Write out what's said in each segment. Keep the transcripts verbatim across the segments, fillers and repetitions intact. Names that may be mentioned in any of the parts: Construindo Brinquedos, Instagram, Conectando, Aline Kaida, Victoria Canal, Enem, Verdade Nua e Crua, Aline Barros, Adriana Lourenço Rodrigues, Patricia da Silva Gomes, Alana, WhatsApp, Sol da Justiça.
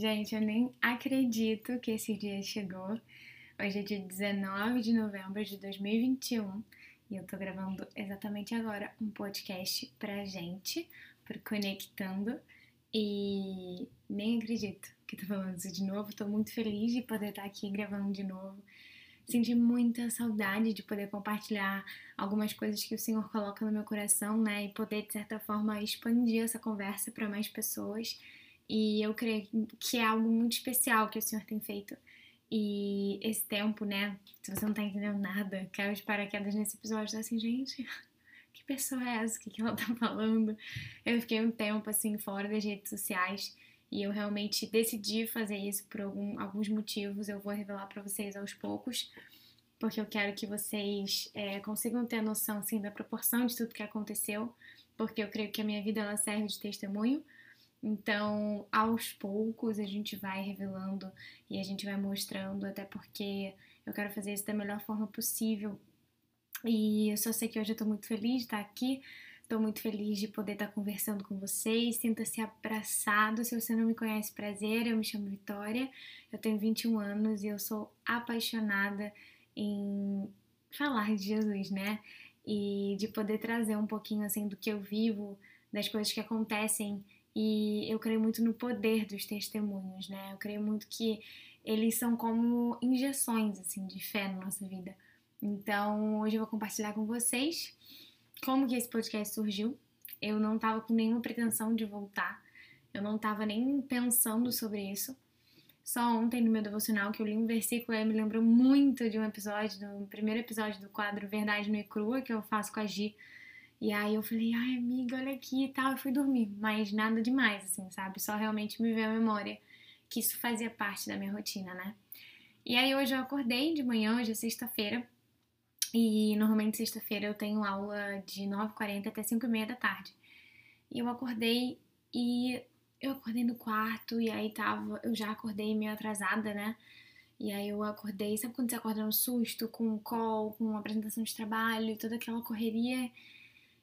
Gente, eu nem acredito que esse dia chegou. Hoje é dia dezenove de novembro de dois mil e vinte e um e eu tô gravando exatamente agora um podcast pra gente, por Conectando, e nem acredito que tô falando isso de novo. Tô muito feliz de poder estar aqui gravando de novo. Senti muita saudade de poder compartilhar algumas coisas que o Senhor coloca no meu coração, né? E poder, de certa forma, expandir essa conversa para mais pessoas. E eu creio que é algo muito especial que o Senhor tem feito. E esse tempo, né? Se você não tá entendendo nada, caiu de paraquedas nesse episódio, tá assim, gente, que pessoa é essa? O que ela tá falando? Eu fiquei um tempo, assim, fora das redes sociais. E eu realmente decidi fazer isso por algum, alguns motivos. Eu vou revelar pra vocês aos poucos, porque eu quero que vocês é, consigam ter a noção, assim, da proporção de tudo que aconteceu, porque eu creio que a minha vida, ela serve de testemunho. Então, aos poucos, a gente vai revelando e a gente vai mostrando, até porque eu quero fazer isso da melhor forma possível. E eu só sei que hoje eu tô muito feliz de estar aqui. Tô muito feliz de poder estar conversando com vocês. Sinta-se abraçado. Se você não me conhece, prazer. Eu me chamo Vitória. Eu tenho vinte e um anos e eu sou apaixonada em falar de Jesus, né? E de poder trazer um pouquinho, assim, do que eu vivo, das coisas que acontecem. E eu creio muito no poder dos testemunhos, né? Eu creio muito que eles são como injeções, assim, de fé na nossa vida. Então, hoje eu vou compartilhar com vocês como que esse podcast surgiu. Eu não tava com nenhuma pretensão de voltar, eu não tava nem pensando sobre isso. Só ontem no meu devocional que eu li um versículo e me lembrou muito de um episódio, do primeiro episódio do quadro Verdade Nua e Crua, que eu faço com a Gi. E aí eu falei, ai amiga, olha aqui e tal, eu fui dormir, mas nada demais, assim, sabe? Só realmente me veio a memória que isso fazia parte da minha rotina, né? E aí hoje eu acordei de manhã, hoje é sexta-feira, e normalmente sexta-feira eu tenho aula de nove e quarenta até cinco e meia da tarde. E eu acordei e eu acordei no quarto e aí tava, eu já acordei meio atrasada, né? E aí eu acordei, sabe quando você acorda no susto, com um call, com uma apresentação de trabalho, toda aquela correria.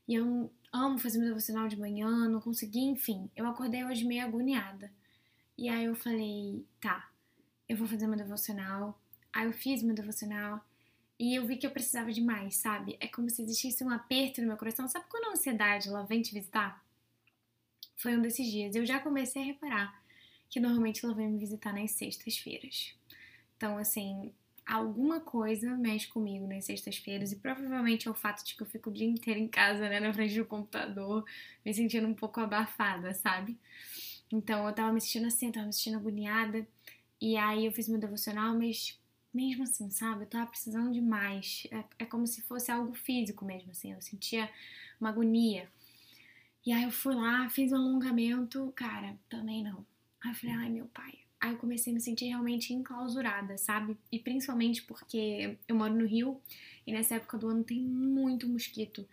E eu amo fazer meu devocional de manhã, não consegui, enfim. Eu acordei hoje meio agoniada. E aí eu falei, tá, eu vou fazer meu devocional. Aí eu fiz meu devocional. E eu vi que eu precisava de mais, sabe? É como se existisse um aperto no meu coração. Sabe quando a ansiedade, ela vem te visitar? Foi um desses dias. Eu já comecei a reparar que normalmente ela vem me visitar nas sextas-feiras. Então, assim, alguma coisa mexe comigo nas sextas-feiras. E provavelmente é o fato de que eu fico o dia inteiro em casa, né? Na frente do computador, me sentindo um pouco abafada, sabe? Então, eu tava me sentindo assim, eu tava me sentindo agoniada. E aí eu fiz meu devocional, mas mesmo assim, sabe? Eu tava precisando de mais. É, é como se fosse algo físico mesmo, assim. Eu sentia uma agonia. E aí eu fui lá, fiz um alongamento. Cara, também não. Aí eu falei, ai, meu pai. Aí eu comecei a me sentir realmente enclausurada, sabe? E principalmente porque eu moro no Rio e nessa época do ano tem muito mosquito.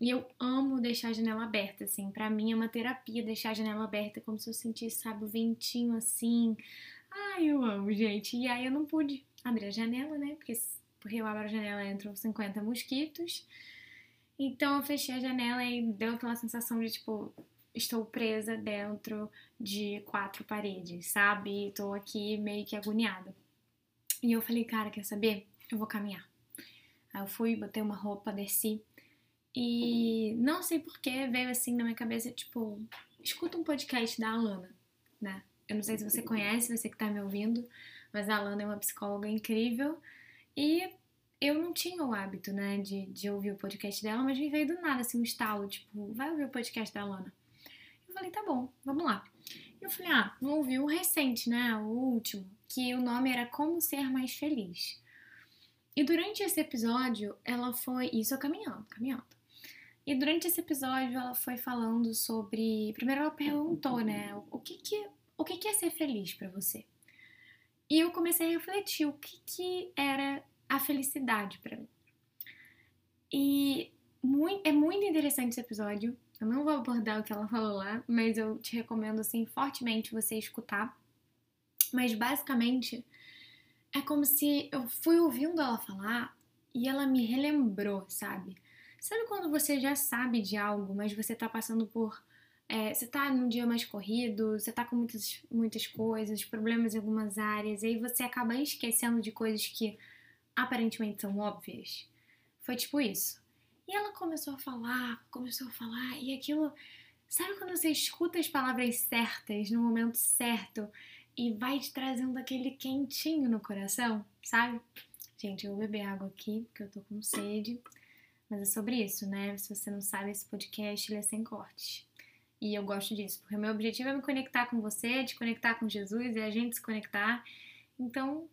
E eu amo deixar a janela aberta, assim. Pra mim é uma terapia deixar a janela aberta, como se eu sentisse, sabe, o ventinho assim. Ai, eu amo, gente. E aí eu não pude abrir a janela, né? Porque, porque eu abro a janela e entram cinquenta mosquitos. Então eu fechei a janela e deu aquela sensação de, tipo, estou presa dentro de quatro paredes, sabe? E tô aqui meio que agoniada. E eu falei, cara, quer saber? Eu vou caminhar. Aí eu fui, botei uma roupa, desci. E não sei porquê, veio assim na minha cabeça, tipo, escuta um podcast da Alana, né? Eu não sei se você conhece, você que tá me ouvindo, mas a Alana é uma psicóloga incrível e eu não tinha o hábito, né, de, de ouvir o podcast dela, mas me veio do nada, assim, um estalo, tipo, vai ouvir o podcast da Alana. Eu falei, tá bom, vamos lá. E eu falei, ah, não ouvi o recente, né, o último, que o nome era Como Ser Mais Feliz. E durante esse episódio, ela foi, isso eu caminhando, caminhando. E durante esse episódio, ela foi falando sobre, primeiro ela perguntou, né, o que que, o que que é ser feliz pra você? E eu comecei a refletir o que, que era a felicidade pra mim. E muito, é muito interessante esse episódio. Eu não vou abordar o que ela falou lá, mas eu te recomendo, assim, fortemente você escutar. Mas basicamente, é como se eu fui ouvindo ela falar e ela me relembrou, sabe? Sabe quando você já sabe de algo, mas você tá passando por É, você tá num dia mais corrido, você tá com muitas, muitas coisas, problemas em algumas áreas, e aí você acaba esquecendo de coisas que aparentemente são óbvias. Foi tipo isso. E ela começou a falar, começou a falar, e aquilo... Sabe quando você escuta as palavras certas, no momento certo, e vai te trazendo aquele quentinho no coração, sabe? Gente, eu vou beber água aqui, porque eu tô com sede, mas é sobre isso, né? Se você não sabe, esse podcast ele é sem cortes. E eu gosto disso, porque o meu objetivo é me conectar com você, te conectar com Jesus, é a gente se conectar. Então,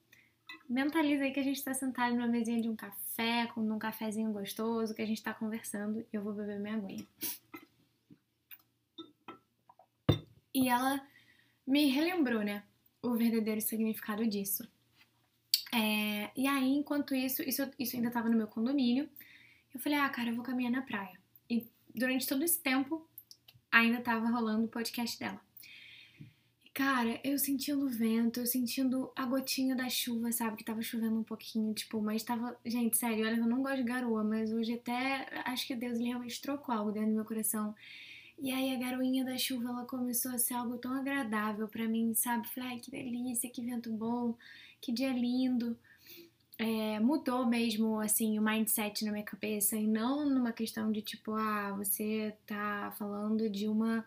mentaliza aí que a gente tá sentado numa mesinha de um café, com um cafezinho gostoso, que a gente tá conversando, e eu vou beber minha aguinha. E ela me relembrou, né, o verdadeiro significado disso. É, e aí, enquanto isso, isso, isso ainda tava no meu condomínio, eu falei, ah, cara, eu vou caminhar na praia. E durante todo esse tempo... ainda tava rolando o podcast dela. E, cara, eu sentindo o vento, eu sentindo a gotinha da chuva, sabe? Que tava chovendo um pouquinho, tipo, mas tava... Gente, sério, olha, eu não gosto de garoa, mas hoje até... Acho que Deus, ele realmente trocou algo dentro do meu coração. E aí, a garoinha da chuva, ela começou a ser algo tão agradável pra mim, sabe? Falei, ai, que delícia, que vento bom, que dia lindo. É, mudou mesmo, assim, o mindset na minha cabeça, e não numa questão de tipo, ah, você tá falando de uma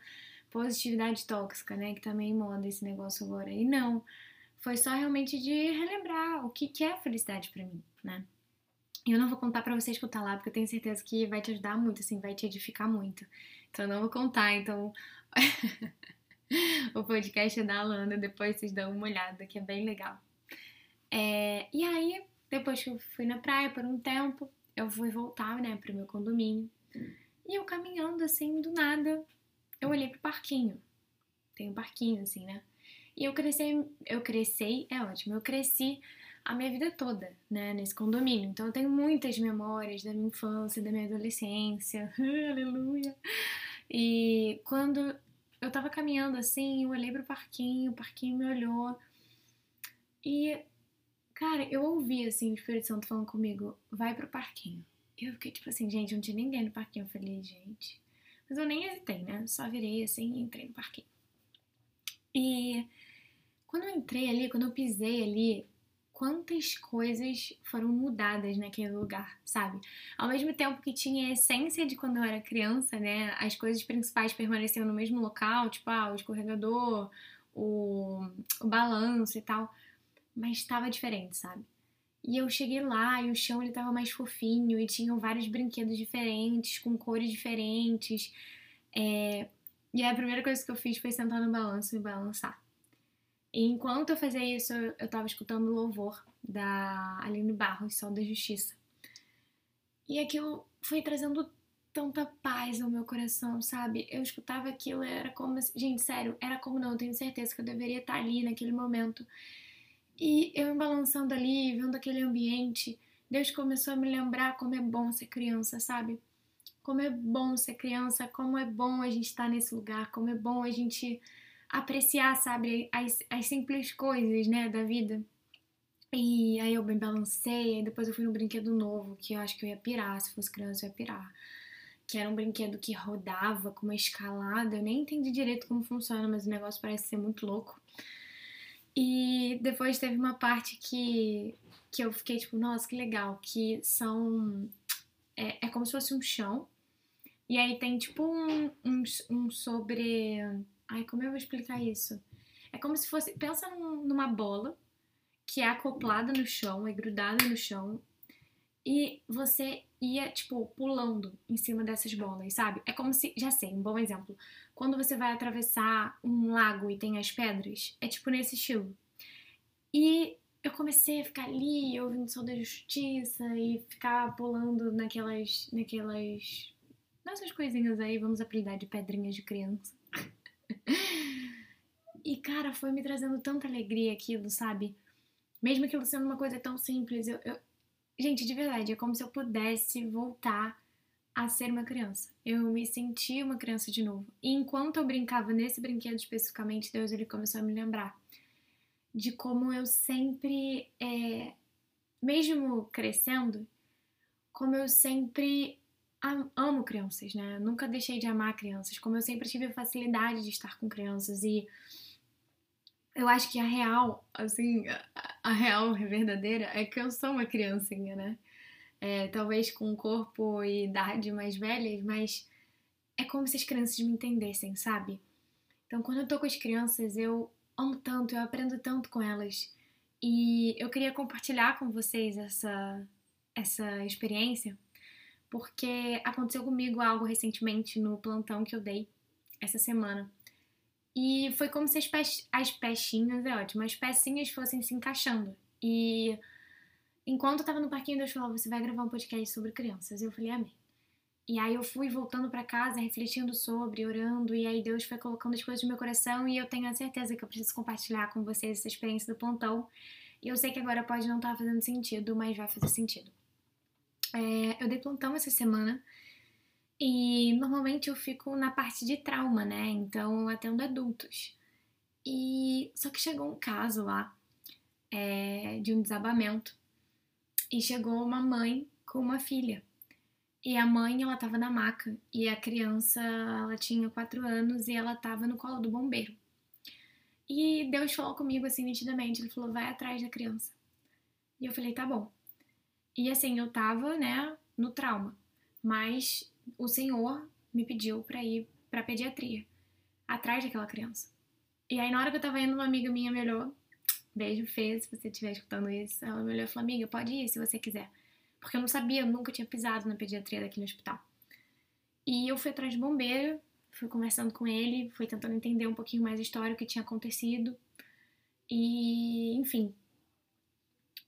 positividade tóxica, né, que tá meio em moda esse negócio agora, e não, foi só realmente de relembrar o que, que é felicidade pra mim, né, e eu não vou contar pra você escutar lá, porque eu tenho certeza que vai te ajudar muito, assim, vai te edificar muito, então eu não vou contar, então... O podcast é da Alana, depois vocês dão uma olhada, que é bem legal. É, e aí... Depois que eu fui na praia por um tempo, eu fui voltar, né, pro meu condomínio. E eu caminhando, assim, do nada, eu olhei pro parquinho. Tem um parquinho, assim, né? E eu cresci, eu cresci, é ótimo, eu cresci a minha vida toda, né, nesse condomínio. Então eu tenho muitas memórias da minha infância, da minha adolescência. Aleluia! E quando eu tava caminhando, assim, eu olhei pro parquinho, o parquinho me olhou. E... Cara, eu ouvi, assim, o Espírito Santo falando comigo, vai pro parquinho. Eu fiquei, tipo assim, gente, não tinha ninguém no parquinho. Eu falei, gente... Mas eu nem hesitei, né? Só virei, assim, e entrei no parquinho. E quando eu entrei ali, quando eu pisei ali, quantas coisas foram mudadas naquele lugar, sabe? Ao mesmo tempo que tinha a essência de quando eu era criança, né? As coisas principais permaneciam no mesmo local, tipo, ah, o escorregador, o, o balanço e tal... Mas estava diferente, sabe? E eu cheguei lá e o chão ele tava mais fofinho e tinham vários brinquedos diferentes, com cores diferentes. É... E a primeira coisa que eu fiz foi sentar no balanço e balançar. E enquanto eu fazia isso, eu tava escutando o louvor da Aline Barros, Sol da Justiça. E aquilo foi trazendo tanta paz ao meu coração, sabe? Eu escutava aquilo, era como... Gente, sério, era como não, eu tenho certeza que eu deveria estar ali naquele momento... E eu me balançando ali, vendo aquele ambiente, Deus começou a me lembrar como é bom ser criança, sabe? Como é bom ser criança, como é bom a gente estar nesse lugar, como é bom a gente apreciar, sabe, as, as simples coisas, né, da vida. E aí eu me balancei, e depois eu fui num brinquedo novo, que eu acho que eu ia pirar, se fosse criança eu ia pirar. Que era um brinquedo que rodava com uma escalada, eu nem entendi direito como funciona, mas o negócio parece ser muito louco. E depois teve uma parte que, que eu fiquei tipo, nossa, que legal, que são... É, é como se fosse um chão, e aí tem tipo um, um, um sobre... Ai, como eu vou explicar isso? É como se fosse... Pensa num, numa bola que é acoplada no chão, é grudada no chão, e você ia, tipo, pulando em cima dessas bolas, sabe? É como se... Já sei, um bom exemplo... Quando você vai atravessar um lago e tem as pedras, é tipo nesse estilo. E eu comecei a ficar ali, ouvindo o Sol da Justiça e ficar pulando naquelas, naquelas, nessas coisinhas aí, vamos apelidar de pedrinhas de criança. E cara, foi me trazendo tanta alegria aquilo, sabe? Mesmo aquilo sendo uma coisa tão simples, eu, eu... Gente, de verdade, é como se eu pudesse voltar a ser uma criança. Eu me senti uma criança de novo. E enquanto eu brincava nesse brinquedo especificamente, Deus ele começou a me lembrar de como eu sempre, é, mesmo crescendo, como eu sempre amo crianças, né? Nunca deixei de amar crianças, como eu sempre tive a facilidade de estar com crianças. E eu acho que a real, assim, a real verdadeira é que eu sou uma criancinha, né? É, talvez com corpo e idade mais velhas, mas é como se as crianças me entendessem, sabe? Então, quando eu tô com as crianças, eu amo tanto, eu aprendo tanto com elas. E eu queria compartilhar com vocês essa, essa experiência, porque aconteceu comigo algo recentemente no plantão que eu dei essa semana. E foi como se as, pe as pechinhas, é ótimo, as pecinhas fossem se encaixando. E enquanto eu tava no parquinho, Deus falou, você vai gravar um podcast sobre crianças. E eu falei, amém. E aí eu fui voltando pra casa, refletindo sobre, orando, e aí Deus foi colocando as coisas no meu coração, e eu tenho a certeza que eu preciso compartilhar com vocês essa experiência do plantão. E eu sei que agora pode não estar fazendo sentido, mas vai fazer sentido. É, eu dei plantão essa semana, e normalmente eu fico na parte de trauma, né? Então eu atendo adultos. E só que chegou um caso lá, é, de um desabamento, e chegou uma mãe com uma filha. E a mãe, ela tava na maca, e a criança, ela tinha quatro anos, e ela tava no colo do bombeiro. E Deus falou comigo, assim, nitidamente, ele falou, vai atrás da criança. E eu falei, tá bom. E assim, eu tava, né, no trauma, mas o Senhor me pediu pra ir pra pediatria, atrás daquela criança. E aí, na hora que eu tava indo, uma amiga minha me olhou, beijo, Fê, se você estiver escutando isso, ela me olhou e falou, amiga, pode ir se você quiser. Porque eu não sabia, eu nunca tinha pisado na pediatria daqui no hospital. E eu fui atrás do bombeiro, fui conversando com ele, fui tentando entender um pouquinho mais a história, o que tinha acontecido. E, enfim,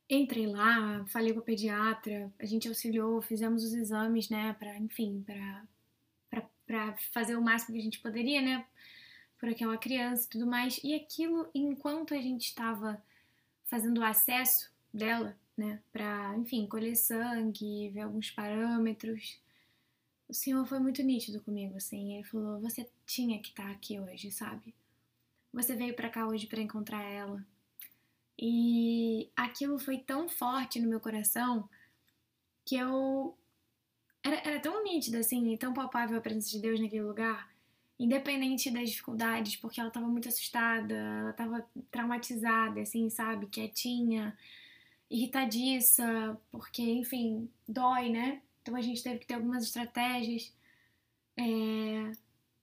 entrei lá, falei com a pediatra, a gente auxiliou, fizemos os exames, né, pra, enfim, pra, pra, pra fazer o máximo que a gente poderia, né, por aquela criança e tudo mais. E aquilo, enquanto a gente estava fazendo o acesso dela, né, pra, enfim, colher sangue, ver alguns parâmetros, o Senhor foi muito nítido comigo, assim, ele falou, você tinha que estar aqui hoje, sabe? Você veio pra cá hoje pra encontrar ela. E aquilo foi tão forte no meu coração que eu... Era, era tão nítido, assim, e tão palpável a presença de Deus naquele lugar, independente das dificuldades, porque ela tava muito assustada, ela tava traumatizada, assim, sabe, quietinha, irritadiça, porque, enfim, dói, né? Então a gente teve que ter algumas estratégias. É...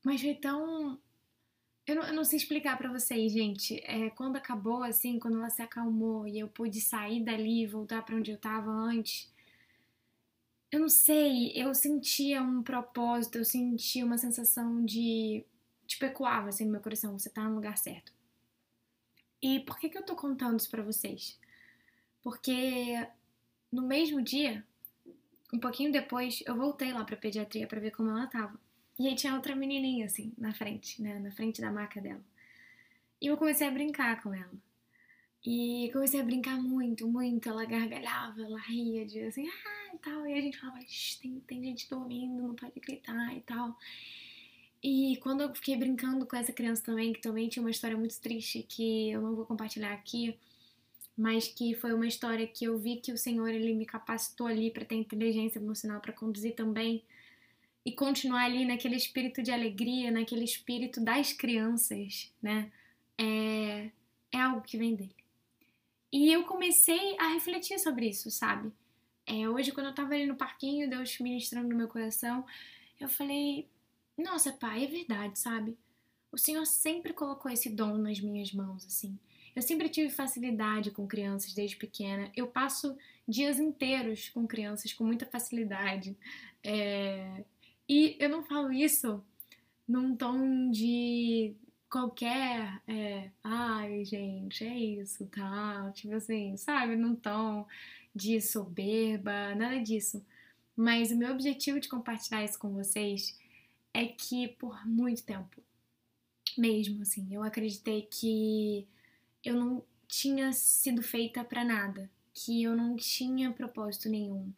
Mas foi tão... Eu não, eu não sei explicar pra vocês, gente. É, quando acabou, assim, quando ela se acalmou e eu pude sair dali e voltar pra onde eu tava antes, eu não sei, eu sentia um propósito, eu sentia uma sensação de... Tipo, ecoava, assim, no meu coração, você tá no lugar certo. E por que que eu tô contando isso pra vocês? Porque no mesmo dia, um pouquinho depois, eu voltei lá pra pediatria pra ver como ela tava. E aí tinha outra menininha, assim, na frente, né? Na frente da maca dela. E eu comecei a brincar com ela. E comecei a brincar muito, muito. Ela gargalhava, ela ria, de assim, ah, e tal. E a gente falava, tem, tem gente dormindo, não pode gritar e tal. E quando eu fiquei brincando com essa criança também, que também tinha uma história muito triste, que eu não vou compartilhar aqui, mas que foi uma história que eu vi que o Senhor, ele me capacitou ali para ter inteligência emocional para conduzir também e continuar ali naquele espírito de alegria, naquele espírito das crianças, né? É, é algo que vem dele. E eu comecei a refletir sobre isso, sabe? É, hoje, quando eu tava ali no parquinho, Deus ministrando no meu coração, eu falei, nossa, Pai, é verdade, sabe? O Senhor sempre colocou esse dom nas minhas mãos, assim. Eu sempre tive facilidade com crianças desde pequena. Eu passo dias inteiros com crianças com muita facilidade. É... E eu não falo isso num tom de qualquer... É... Ai, gente, é isso, tá? Tipo assim, sabe? Num tom de soberba, nada disso. Mas o meu objetivo de compartilhar isso com vocês é que por muito tempo, mesmo assim, eu acreditei que... eu não tinha sido feita pra nada, que eu não tinha propósito nenhum,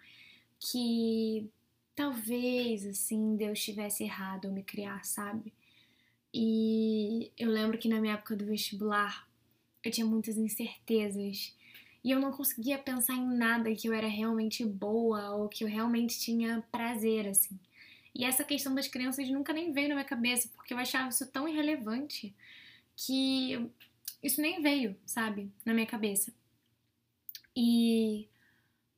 que talvez, assim, Deus tivesse errado ao me criar, sabe? E eu lembro que na minha época do vestibular eu tinha muitas incertezas, e eu não conseguia pensar em nada que eu era realmente boa ou que eu realmente tinha prazer, assim. E essa questão das crianças nunca nem veio na minha cabeça, porque eu achava isso tão irrelevante que isso nem veio, sabe, na minha cabeça. E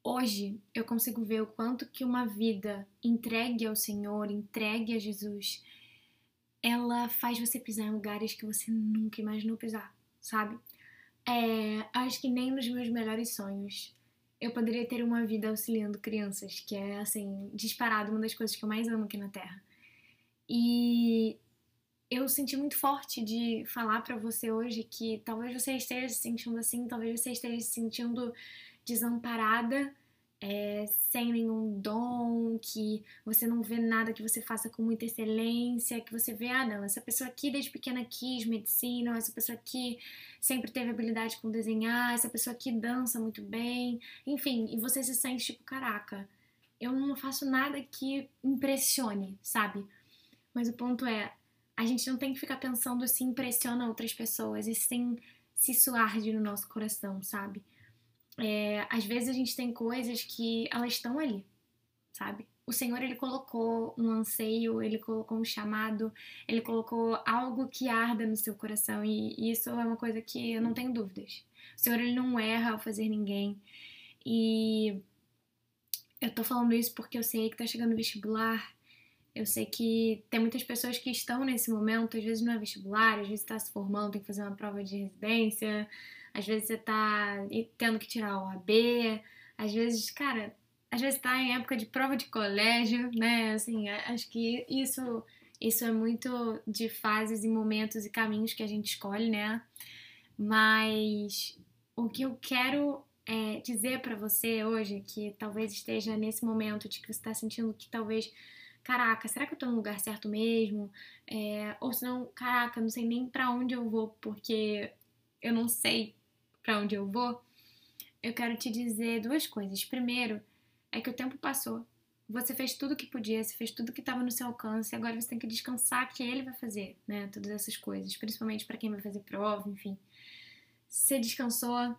hoje eu consigo ver o quanto que uma vida entregue ao Senhor, entregue a Jesus, ela faz você pisar em lugares que você nunca imaginou pisar, sabe? É, acho que nem nos meus melhores sonhos eu poderia ter uma vida auxiliando crianças, que é, assim, disparado uma das coisas que eu mais amo aqui na Terra. E eu senti muito forte de falar pra você hoje que talvez você esteja se sentindo assim, talvez você esteja se sentindo desamparada, é, sem nenhum dom, que você não vê nada que você faça com muita excelência, que você vê, ah não, essa pessoa aqui desde pequena quis medicina, essa pessoa aqui sempre teve habilidade com desenhar, essa pessoa aqui dança muito bem, enfim, e você se sente tipo, caraca, eu não faço nada que impressione, sabe? Mas o ponto é, a gente não tem que ficar pensando se impressiona outras pessoas, e sim se isso arde no nosso coração, sabe? É, às vezes a gente tem coisas que elas estão ali, sabe? O Senhor, ele colocou um anseio, ele colocou um chamado, ele colocou algo que arda no seu coração, e, e isso é uma coisa que eu não tenho dúvidas. O Senhor, ele não erra ao fazer ninguém. E eu tô falando isso porque eu sei que tá chegando o vestibular, eu sei que tem muitas pessoas que estão nesse momento, às vezes não é vestibular, às vezes está se formando, tem que fazer uma prova de residência, às vezes você tá tendo que tirar o O A B, às vezes, cara, às vezes tá em época de prova de colégio, né, assim, acho que isso, isso é muito de fases e momentos e caminhos que a gente escolhe, né, mas o que eu quero é dizer pra você hoje, que talvez esteja nesse momento de que você tá sentindo que talvez, caraca, será que eu tô no lugar certo mesmo? É, ou senão, caraca, não sei nem pra onde eu vou, porque eu não sei pra onde eu vou. Eu quero te dizer duas coisas. Primeiro, é que o tempo passou. Você fez tudo o que podia, você fez tudo o que estava no seu alcance, agora você tem que descansar que ele vai fazer, né? Todas essas coisas, principalmente pra quem vai fazer prova, enfim. Você descansou,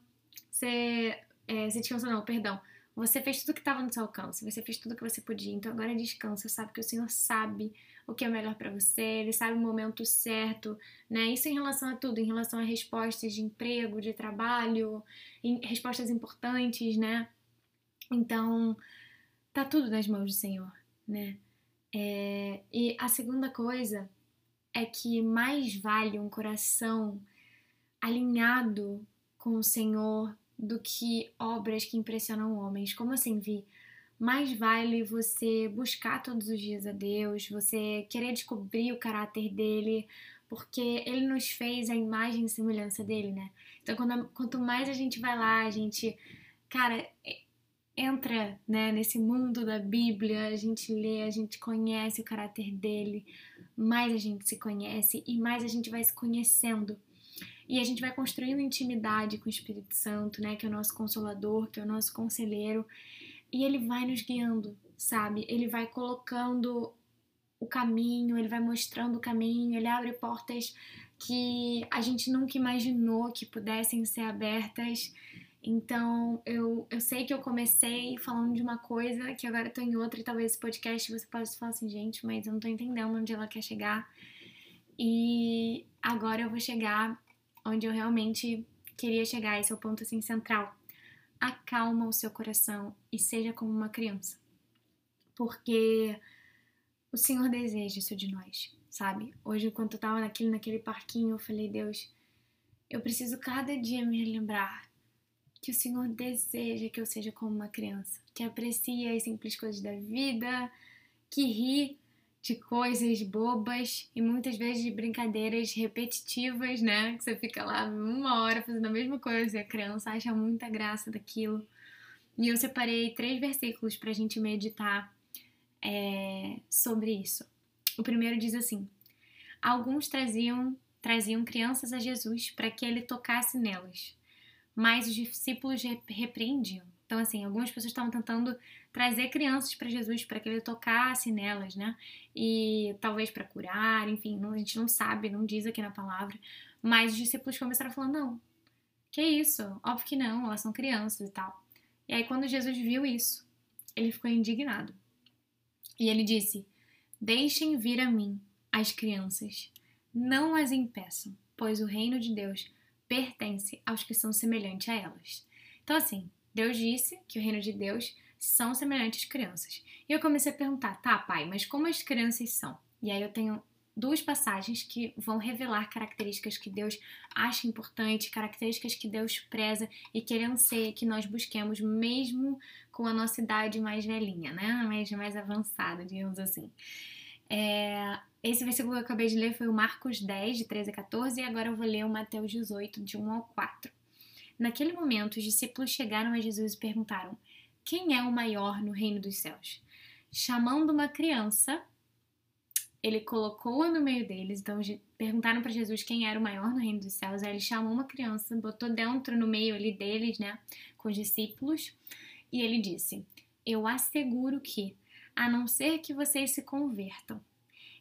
você... É, você descansou não, perdão. Você fez tudo que estava no seu alcance, você fez tudo que você podia, então agora descansa, sabe que o Senhor sabe o que é melhor para você, Ele sabe o momento certo, né? Isso em relação a tudo, em relação a respostas de emprego, de trabalho, em, respostas importantes, né? Então, tá tudo nas mãos do Senhor, né? É, e a segunda coisa é que mais vale um coração alinhado com o Senhor do que obras que impressionam homens. Como assim, Vi? Mais vale você buscar todos os dias a Deus, você querer descobrir o caráter dele, porque ele nos fez a imagem e semelhança dele, né? Então, quando, quanto mais a gente vai lá, a gente, cara, entra, né, nesse mundo da Bíblia, a gente lê, a gente conhece o caráter dele, mais a gente se conhece e mais a gente vai se conhecendo. E a gente vai construindo intimidade com o Espírito Santo, né? Que é o nosso consolador, que é o nosso conselheiro. E ele vai nos guiando, sabe? Ele vai colocando o caminho, ele vai mostrando o caminho, ele abre portas que a gente nunca imaginou que pudessem ser abertas. Então, eu, eu sei que eu comecei falando de uma coisa, que agora eu tô em outra, e talvez esse podcast você possa falar assim, gente, mas eu não tô entendendo onde ela quer chegar. E agora eu vou chegar onde eu realmente queria chegar, esse é o ponto assim, central. Acalma o seu coração e seja como uma criança. Porque o Senhor deseja isso de nós, sabe? Hoje, enquanto eu tava naquele, naquele parquinho, eu falei, Deus, eu preciso cada dia me lembrar que o Senhor deseja que eu seja como uma criança, que aprecia as simples coisas da vida, que ri de coisas bobas e muitas vezes de brincadeiras repetitivas, né? Que você fica lá uma hora fazendo a mesma coisa e a criança acha muita graça daquilo. E eu separei três versículos pra gente meditar é, sobre isso. O primeiro diz assim: alguns traziam, traziam crianças a Jesus para que ele tocasse nelas, mas os discípulos repreendiam. Então, assim, algumas pessoas estavam tentando trazer crianças para Jesus, para que ele tocasse nelas, né? E talvez para curar, enfim, não, a gente não sabe, não diz aqui na palavra. Mas os discípulos começaram a falar, não, Que isso? Óbvio que não, elas são crianças e tal. E aí quando Jesus viu isso, ele ficou indignado. E ele disse, deixem vir a mim as crianças, não as impeçam, pois o reino de Deus pertence aos que são semelhantes a elas. Então assim, Deus disse que o reino de Deus são semelhantes às crianças. E eu comecei a perguntar, tá pai, mas como as crianças são? E aí eu tenho duas passagens que vão revelar características que Deus acha importante, características que Deus preza e que Ele anseia que nós busquemos mesmo com a nossa idade mais velhinha, né? Mais, mais avançada, digamos assim. É, esse versículo que eu acabei de ler foi o Marcos dez, de treze a quatorze, e agora eu vou ler o Mateus dezoito, de um ao quatro. Naquele momento, os discípulos chegaram a Jesus e perguntaram, quem é o maior no reino dos céus? Chamando uma criança, ele colocou-a no meio deles. Então perguntaram para Jesus quem era o maior no reino dos céus. Aí ele chamou uma criança, botou dentro no meio ali deles, né, com os discípulos. E ele disse, eu asseguro que, a não ser que vocês se convertam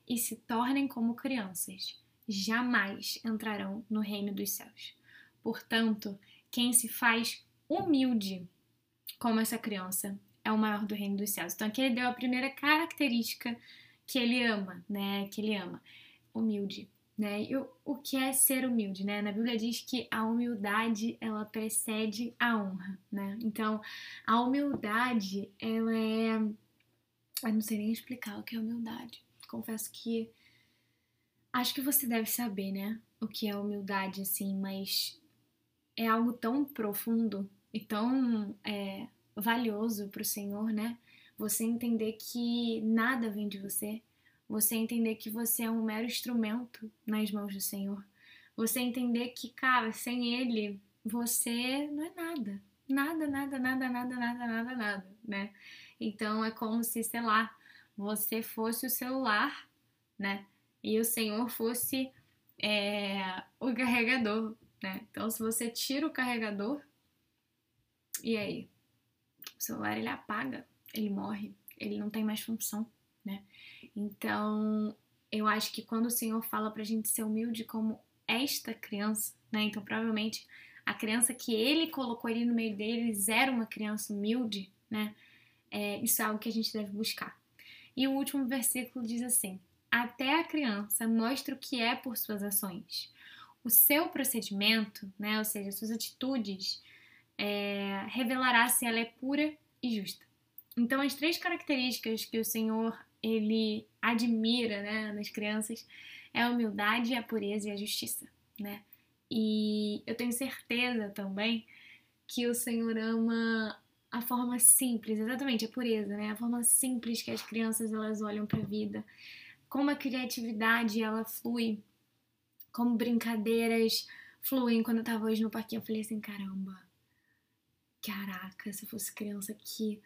e se tornem como crianças, jamais entrarão no reino dos céus. Portanto, quem se faz humilde como essa criança é o maior do reino dos céus. Então aqui ele deu a primeira característica que ele ama, né, que ele ama, humilde, né, e o, o que é ser humilde, né, na Bíblia diz que a humildade, ela precede a honra, né, então a humildade, ela é, eu não sei nem explicar o que é humildade, confesso que, acho que você deve saber, né, o que é humildade, assim, mas é algo tão profundo e tão é, valioso pro Senhor, né, você entender que nada vem de você. Você entender que você é um mero instrumento nas mãos do Senhor. Você entender que, cara, sem Ele, você não é nada. Nada, nada, nada, nada, nada, nada, nada, né? Então, é como se, sei lá, você fosse o celular, né? E o Senhor fosse é, o carregador, né? Então, se você tira o carregador, e aí? O celular, ele apaga. Ele morre, ele não tem mais função, né? Então, eu acho que quando o Senhor fala pra gente ser humilde como esta criança, né? Então, provavelmente, a criança que Ele colocou ali no meio deles era uma criança humilde, né? É, isso é algo que a gente deve buscar. E o último versículo diz assim, até a criança mostra o que é por suas ações. O seu procedimento, né? Ou seja, suas atitudes, é, revelará se ela é pura e justa. Então, as três características que o Senhor, Ele admira, né, nas crianças é a humildade, a pureza e a justiça, né? E eu tenho certeza também que o Senhor ama a forma simples, exatamente, a pureza, né? A forma simples que as crianças, elas olham para a vida, como a criatividade, ela flui, como brincadeiras fluem. Quando eu tava hoje no parquinho, eu falei assim, caramba, caraca, se eu fosse criança aqui,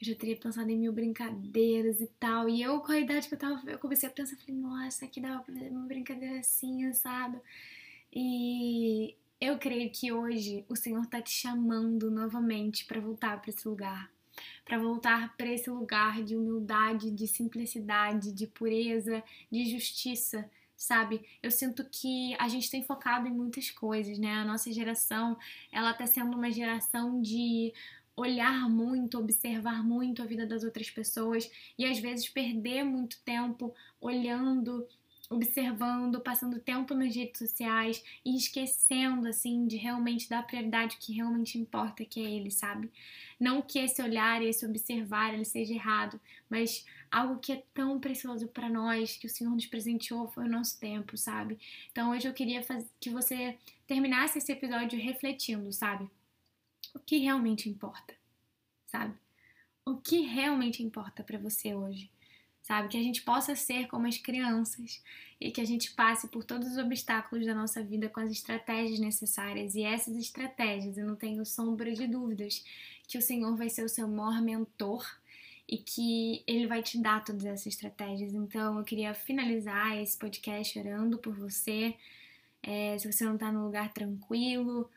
eu já teria pensado em mil brincadeiras e tal. E eu, com a idade que eu tava, eu comecei a pensar, falei, nossa, aqui dava pra fazer uma brincadeira assim, sabe? E eu creio que hoje o Senhor tá te chamando novamente pra voltar pra esse lugar. Pra voltar pra esse lugar de humildade, de simplicidade, de pureza, de justiça, sabe? Eu sinto que a gente tem focado em muitas coisas, né? A nossa geração, ela tá sendo uma geração de olhar muito, observar muito a vida das outras pessoas e às vezes perder muito tempo olhando, observando, passando tempo nas redes sociais e esquecendo, assim, de realmente dar prioridade ao que realmente importa, que é Ele, sabe? Não que esse olhar, esse observar, ele seja errado, mas algo que é tão precioso para nós, que o Senhor nos presenteou, foi o nosso tempo, sabe? Então hoje eu queria fazer que você terminasse esse episódio refletindo, sabe? O que realmente importa, sabe? O que realmente importa pra você hoje, sabe? Que a gente possa ser como as crianças e que a gente passe por todos os obstáculos da nossa vida com as estratégias necessárias. E essas estratégias, eu não tenho sombra de dúvidas, que o Senhor vai ser o seu maior mentor e que Ele vai te dar todas essas estratégias. Então, eu queria finalizar esse podcast orando por você. É, se você não tá num lugar tranquilo,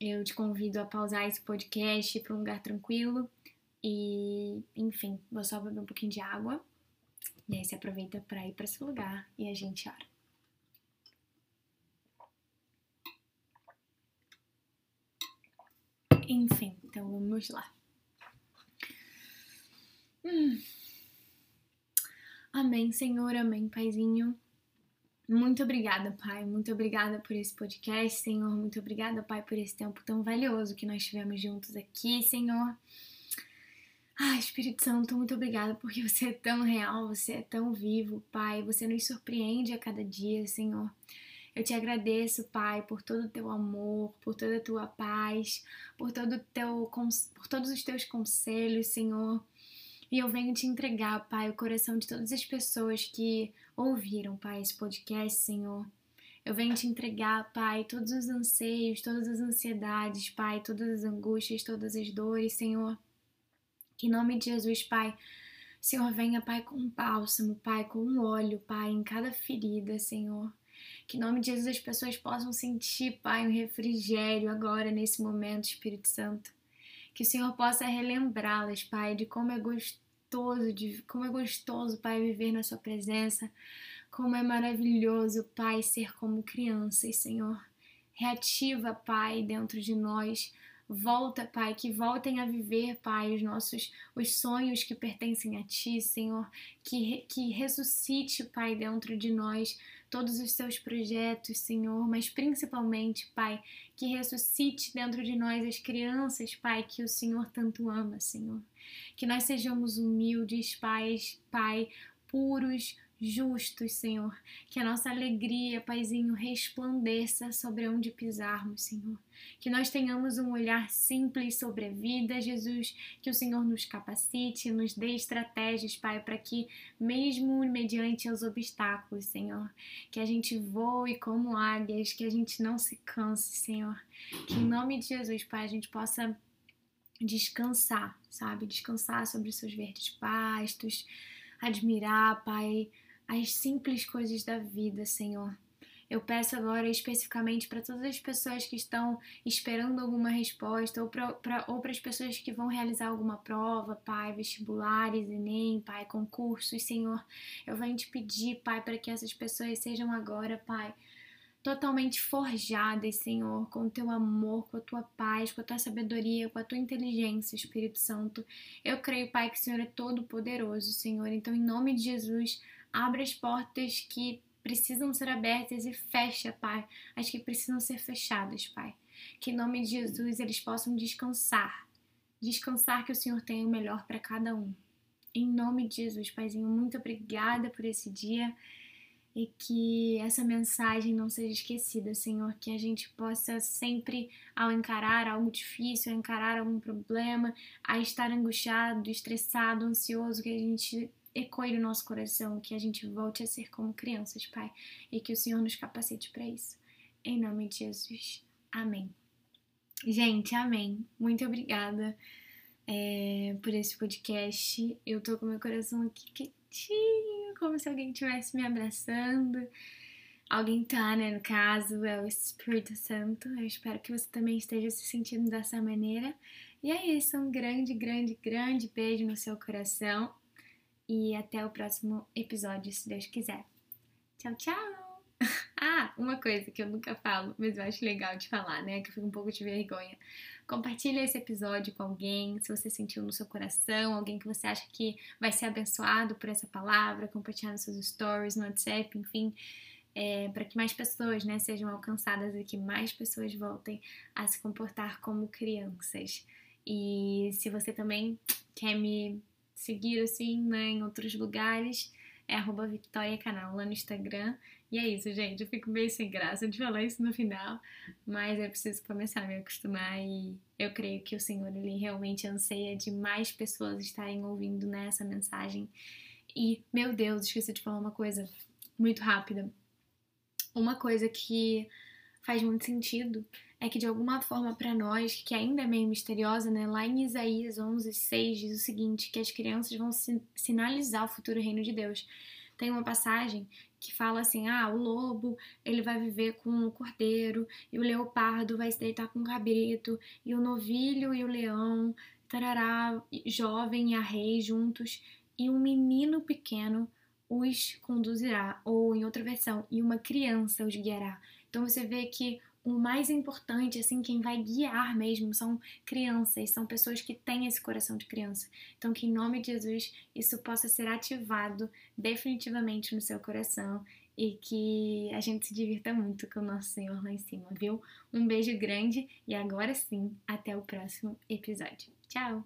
eu te convido a pausar esse podcast para um lugar tranquilo e, enfim, vou só beber um pouquinho de água e aí você aproveita para ir para esse lugar e a gente ora. Enfim, então vamos lá. Hum. Amém, Senhor, amém, Paizinho. Muito obrigada, Pai, muito obrigada por esse podcast, Senhor, muito obrigada, Pai, por esse tempo tão valioso que nós tivemos juntos aqui, Senhor. Ah, Espírito Santo, muito obrigada porque você é tão real, você é tão vivo, Pai, você nos surpreende a cada dia, Senhor. Eu te agradeço, Pai, por todo o teu amor, por toda a tua paz, por, todo o teu, por todos os teus conselhos, Senhor. E eu venho te entregar, Pai, o coração de todas as pessoas que ouviram, Pai, esse podcast, Senhor. Eu venho te entregar, Pai, todos os anseios, todas as ansiedades, Pai, todas as angústias, todas as dores, Senhor. Que em nome de Jesus, Pai, Senhor, venha, Pai, com um bálsamo, Pai, com um óleo, Pai, em cada ferida, Senhor. Que em nome de Jesus as pessoas possam sentir, Pai, um refrigério agora, nesse momento, Espírito Santo. Que o Senhor possa relembrá-las, Pai, de como é gostoso. De, como é gostoso, Pai, viver na sua presença, como é maravilhoso, Pai, ser como crianças, Senhor. Reativa, Pai, dentro de nós, volta, Pai, que voltem a viver, Pai, os nossos os sonhos que pertencem a Ti, Senhor, que, que ressuscite, Pai, dentro de nós todos os seus projetos, Senhor, mas principalmente, Pai, que ressuscite dentro de nós as crianças, Pai, que o Senhor tanto ama, Senhor. Que nós sejamos humildes, Pai, Pai, puros, justos, Senhor. Que a nossa alegria, Paizinho, resplandeça sobre onde pisarmos, Senhor. Que nós tenhamos um olhar simples sobre a vida, Jesus. Que o Senhor nos capacite, nos dê estratégias, Pai, para que, mesmo mediante os obstáculos, Senhor, que a gente voe como águias, que a gente não se canse, Senhor. Que em nome de Jesus, Pai, a gente possa descansar, sabe? Descansar sobre os seus verdes pastos, admirar, Pai, as simples coisas da vida, Senhor. Eu peço agora especificamente para todas as pessoas que estão esperando alguma resposta ou para ou para as pessoas que vão realizar alguma prova, Pai, vestibulares, Enem, Pai, concursos, Senhor. Eu venho te pedir, Pai, para que essas pessoas sejam agora, Pai, totalmente forjadas, Senhor, com o Teu amor, com a Tua paz, com a Tua sabedoria, com a Tua inteligência, Espírito Santo. Eu creio, Pai, que o Senhor é todo poderoso, Senhor. Então, em nome de Jesus, abre as portas que precisam ser abertas e fecha, Pai, as que precisam ser fechadas, Pai. Que em nome de Jesus eles possam descansar. Descansar que o Senhor tem o melhor para cada um. Em nome de Jesus, Paizinho, muito obrigada por esse dia. E que essa mensagem não seja esquecida, Senhor, que a gente possa sempre, ao encarar algo difícil, ao encarar algum problema, a estar angustiado, estressado, ansioso, que a gente ecoe no nosso coração, que a gente volte a ser como crianças, Pai, e que o Senhor nos capacite para isso. Em nome de Jesus. Amém. Gente, amém. Muito obrigada é, por esse podcast. Eu tô com meu coração aqui quietinho. Como se alguém estivesse me abraçando. Alguém tá, né? No caso, é o Espírito Santo. Eu espero que você também esteja se sentindo dessa maneira. E é isso. Um grande, grande, grande beijo no seu coração. E até o próximo episódio, se Deus quiser. Tchau, tchau! Ah, uma coisa que eu nunca falo, mas eu acho legal de falar, né? Que eu fico um pouco de vergonha. Compartilha esse episódio com alguém, se você sentiu no seu coração, alguém que você acha que vai ser abençoado por essa palavra, compartilhar nos seus stories, no WhatsApp, enfim, é, para que mais pessoas, né, sejam alcançadas e que mais pessoas voltem a se comportar como crianças. E se você também quer me seguir, assim, né, em outros lugares, é arroba Victoria Canal lá no Instagram. E é isso, gente. Eu fico meio sem graça de falar isso no final, mas é preciso começar a me acostumar e eu creio que o Senhor, Ele realmente anseia de mais pessoas estarem ouvindo, né, essa mensagem. E, meu Deus, esqueci de falar uma coisa muito rápida. Uma coisa que faz muito sentido é que, de alguma forma, para nós, que ainda é meio misteriosa, né, lá em Isaías onze, seis diz o seguinte, que as crianças vão sinalizar o futuro reino de Deus. Tem uma passagem que fala assim, ah, o lobo, ele vai viver com o cordeiro, e o leopardo vai se deitar com o cabrito, e o novilho e o leão, tarará, jovem e a rei juntos, e um menino pequeno os conduzirá, ou em outra versão, e uma criança os guiará. Então você vê que o mais importante, assim, quem vai guiar mesmo são crianças, são pessoas que têm esse coração de criança. Então, que em nome de Jesus isso possa ser ativado definitivamente no seu coração e que a gente se divirta muito com o nosso Senhor lá em cima, viu? Um beijo grande e agora sim, até o próximo episódio. Tchau!